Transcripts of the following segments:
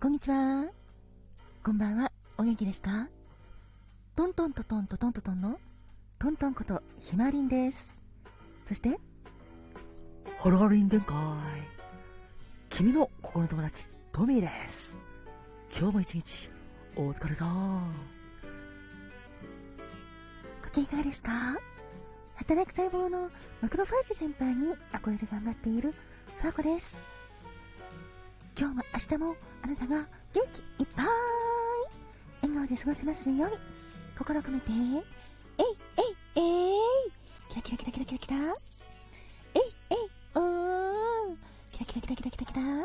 こんにちは、こんばんは。お元気ですか？トントントントントントンのトントンことひまりんです。そしてハロハリン限界、君の心の友達トミーです。今日も一日お疲れさー。ご機嫌いかがですか？働く細胞のマクロファージ先輩に憧れて頑張っているファーコです。今日も明日もあなたが元気いっぱい笑顔で過ごせますように、心を込めてえいえいえい、キラキラキラキラキラキラ、えいえいおー、キラキラキラキラキラキラ、ハ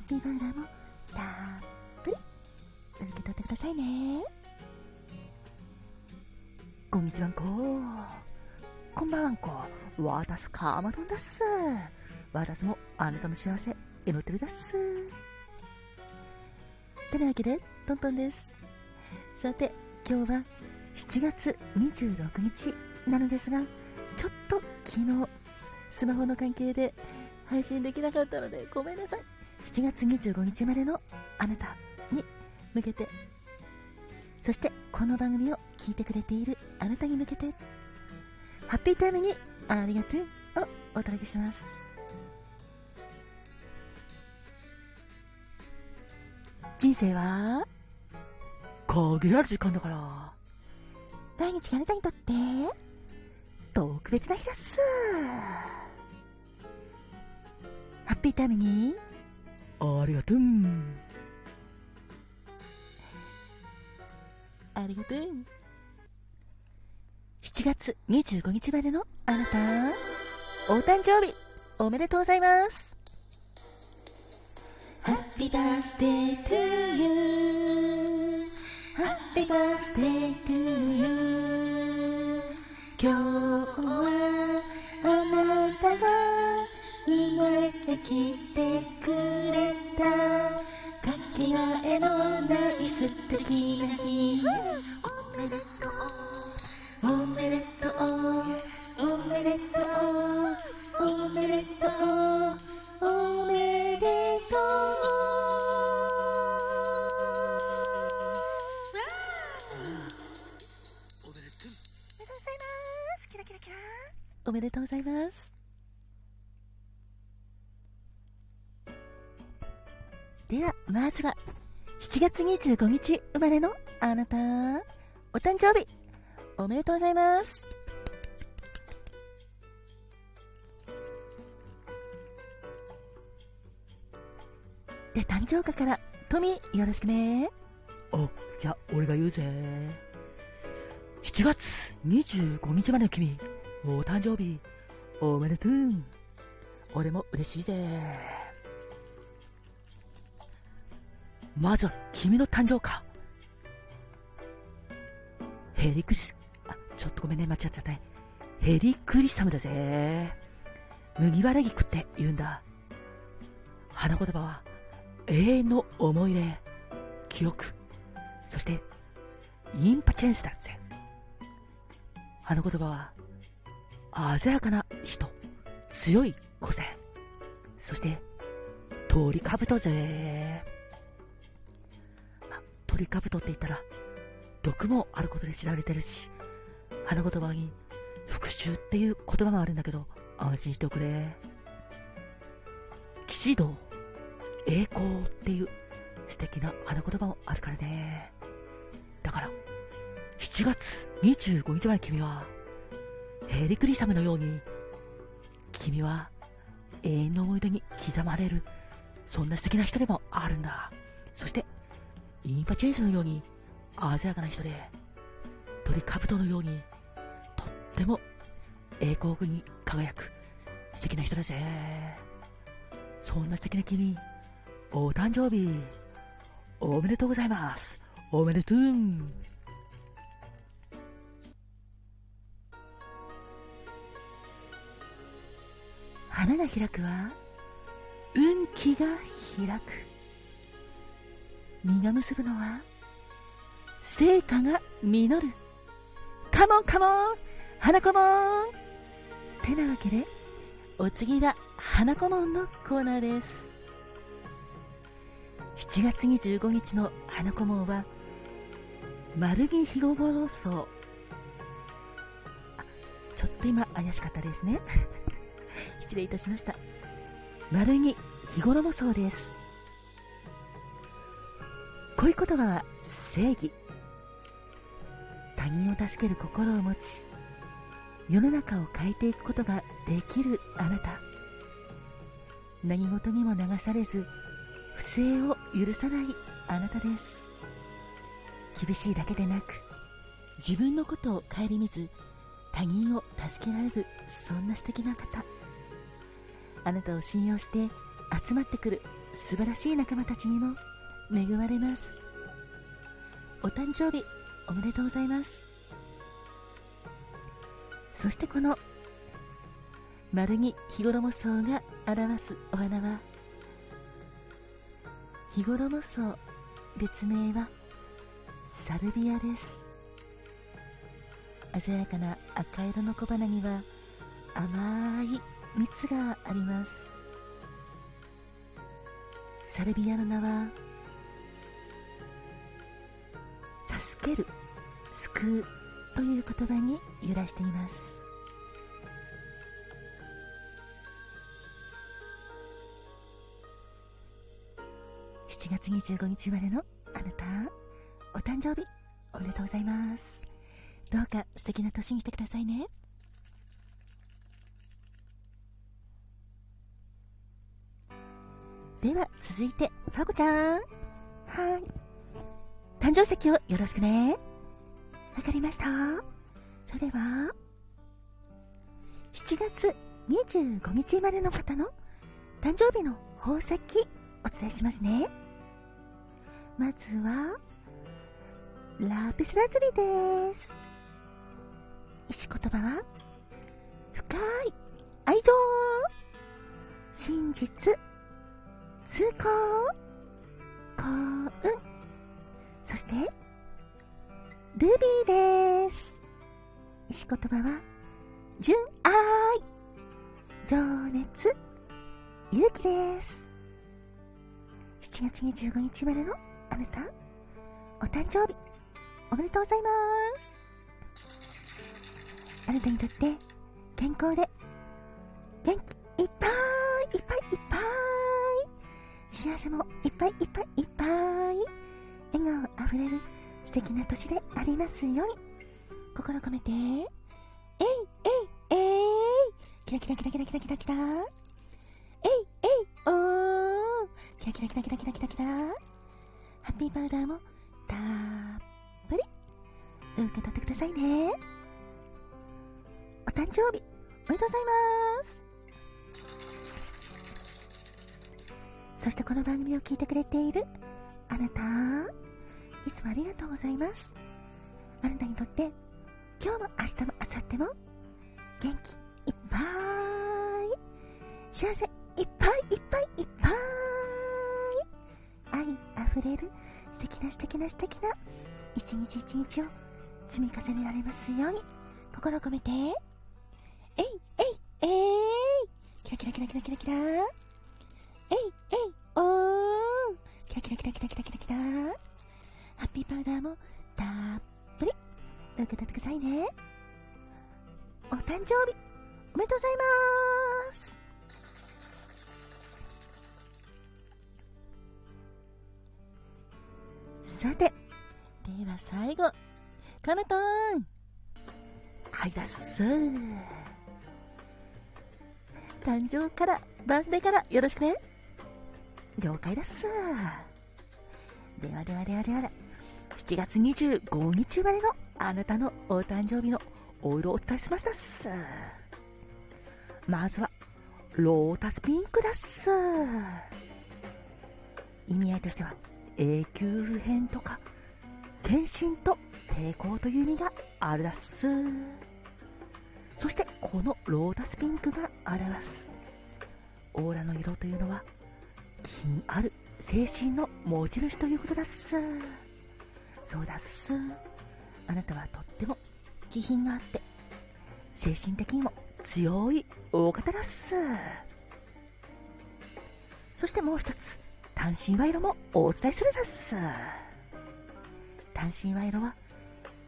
ッピーパウダーもたっぷり受け取ってくださいね。こんにちはんこ、こんばんはんこ、わたすかまどんだっす。わたすもあなたの幸せ祈ってるだっす。てなわけでトントンです。さて今日は7月26日なのですが、ちょっと昨日スマホの関係で配信できなかったのでごめんなさい。7月25日までのあなたに向けて、そしてこの番組を聞いてくれているあなたに向けて、ハッピータイムにありがとうをお届けします。人生は限られた時間だから、毎日があなたにとって特別な日だっす。ハッピータイムにありがとう、ありがとう。7月25日までのあなた、お誕生日おめでとうございます。ハッピーバースデートゥーユー、ハッピーバースデートゥーユー。今日はあなたが生まれてきてくれた、かけがえのない素敵な日、おめでとうおめでとうおめでとうおめでとうおめでとう、キラキラキラ、おめでとうございます。ではまずは7月25日生まれのあなた、お誕生日おめでとうございます。で、誕生日からトミーよろしくね。お、じゃあ俺が言うぜ。7月25日までの君、お誕生日おめでとう。俺も嬉しいぜ。まずは君の誕生か。ヘリクリス、あ、ちょっとごめんね、間違っちゃったね。ヘリクリサムだぜ。麦わら菊って言うんだ。花言葉は永遠の思い出、記憶、そしてインパテンスだぜ。花言葉は鮮やかな人、強い個性、そして鳥かぶとぜ。トリカブトって言ったら毒もあることで知られてるし、花言葉に復讐っていう言葉もあるんだけど、安心しておくれ。騎士道、栄光っていう素敵な花言葉もあるからね。だから7月25日まで君はヘリクリサムのように、君は永遠の思い出に刻まれる、そんな素敵な人でもあるんだ。そしてインパチェンスのように鮮やかな人で、鳥兜のようにとっても栄光に輝く素敵な人だぜ。そんな素敵な君、お誕生日おめでとうございます。おめでとう。花が開くは運気が開く、実が結ぶのは成果が実る。カモンカモン花子もん。てなわけでお次が花子もんのコーナーです。7月25日の花子門は丸木ひごぼろ荘、ちょっと今怪しかったですね失礼いたしました。丸木ひごぼろ荘です。恋言葉は正義、他人を助ける心を持ち、世の中を変えていくことができるあなた、何事にも流されず不正を許さないあなたです。厳しいだけでなく、自分のことを顧みず他人を助けられる、そんな素敵な方、あなたを信用して集まってくる素晴らしい仲間たちにも恵まれます。お誕生日おめでとうございます。そしてこの丸木ひごろも荘が表すお花は、ひごろも荘、別名はサルビアです。鮮やかな赤色の小花には甘い蜜があります。サルビアの名は助ける、救うという言葉に由来しています。7月25日までのあなた、お誕生日おめでとうございます。どうか素敵な年にしてくださいね。では続いてファゴちゃん、はい、誕生石をよろしくね。わかりました。それでは7月25日生まれの方の誕生日の宝石お伝えしますね。まずはラピスラズリです。石言葉は深い愛情、真実、通行、幸運、そしてルビーです。石言葉は純愛、情熱、勇気です。7月25日生まれのあなた、お誕生日おめでとうございます。あなたにとって健康で元気いっぱいいっぱいいっぱい、幸せもいっぱいいっぱいいっぱい、笑顔あふれる素敵な年でありますように。心込めて、えいえいえい、キラキラキラキラキラキラキラ、えいえいおー、キラキラキラキラキラキラキラ、ハッピーパウダーもたっぷり受け取ってくださいね。お誕生日おめでとうございます。そしてこの番組を聞いてくれているあなた、いつもありがとうございます。あなたにとって今日も明日も明後日も元気いっぱい、幸せいっぱいいっぱいいっぱい、愛あふれる素敵な素敵な素敵な一日一日を積み重ねられますように。心を込めて、えいえいえい、キラキラキラキラキラキラ、えいえいおー、キラキラキラキラキラキラキラ、ハッピーパウダーもたっぷり受け取ってくださいね。お誕生日おめでとうございます。さて、では最後、カメトン、はいだっす。誕生からバースデーからよろしくね。了解だっす。ではではではでは、7月25日生まれのあなたのお誕生日のお色をお伝えしましたっす。まずはロータスピンクだっす。意味合いとしては永久不変とか献身と抵抗という意味があるだっす。そしてこのロータスピンクが表すオーラの色というのは、金ある精神の持ち主ということだっす。そうだっす。あなたはとっても気品があって、精神的にも強い大方だっす。そしてもう一つ、単身賄賂もお伝えするだっす。単身賄賂は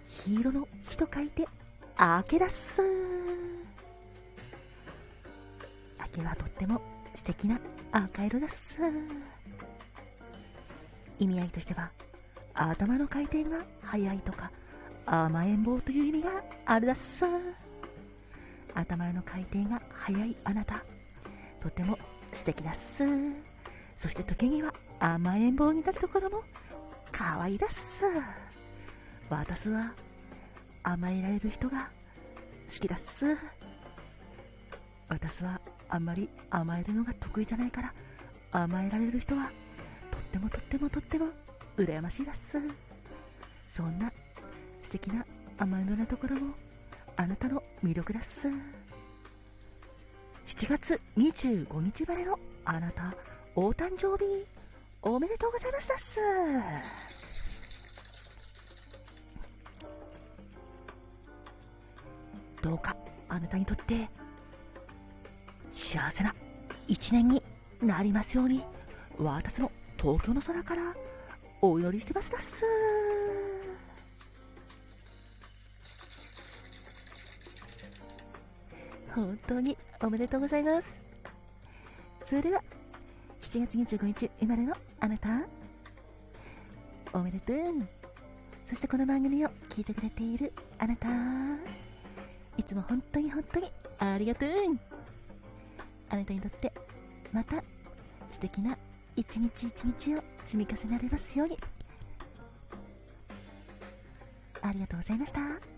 黄色の火と書いて明けだっす。明けはとっても素敵な赤色だっす。意味合いとしては頭の回転が速いとか甘えん坊という意味があるだっす。頭の回転が速いあなた、とても素敵だっす。そして時には甘えん坊になるところも可愛いだっす。私は甘えられる人が好きだっす。私はあんまり甘えるのが得意じゃないから、甘えられる人はとってもとってもとっても羨ましいだっす。そんな素敵な甘えん坊なところもあなたの魅力だっす。7月25日までのあなた、お誕生日おめでとうございますだっす。どうかあなたにとって幸せな一年になりますように、私も東京の空からお祈りしてますだっす。本当におめでとうございます。それでは7月25日生まれのあなた、おめでとう。そしてこの番組を聞いてくれているあなた、いつも本当に本当にありがとう。あなたにとってまた素敵な一日一日を積み重ねられますように。ありがとうございました。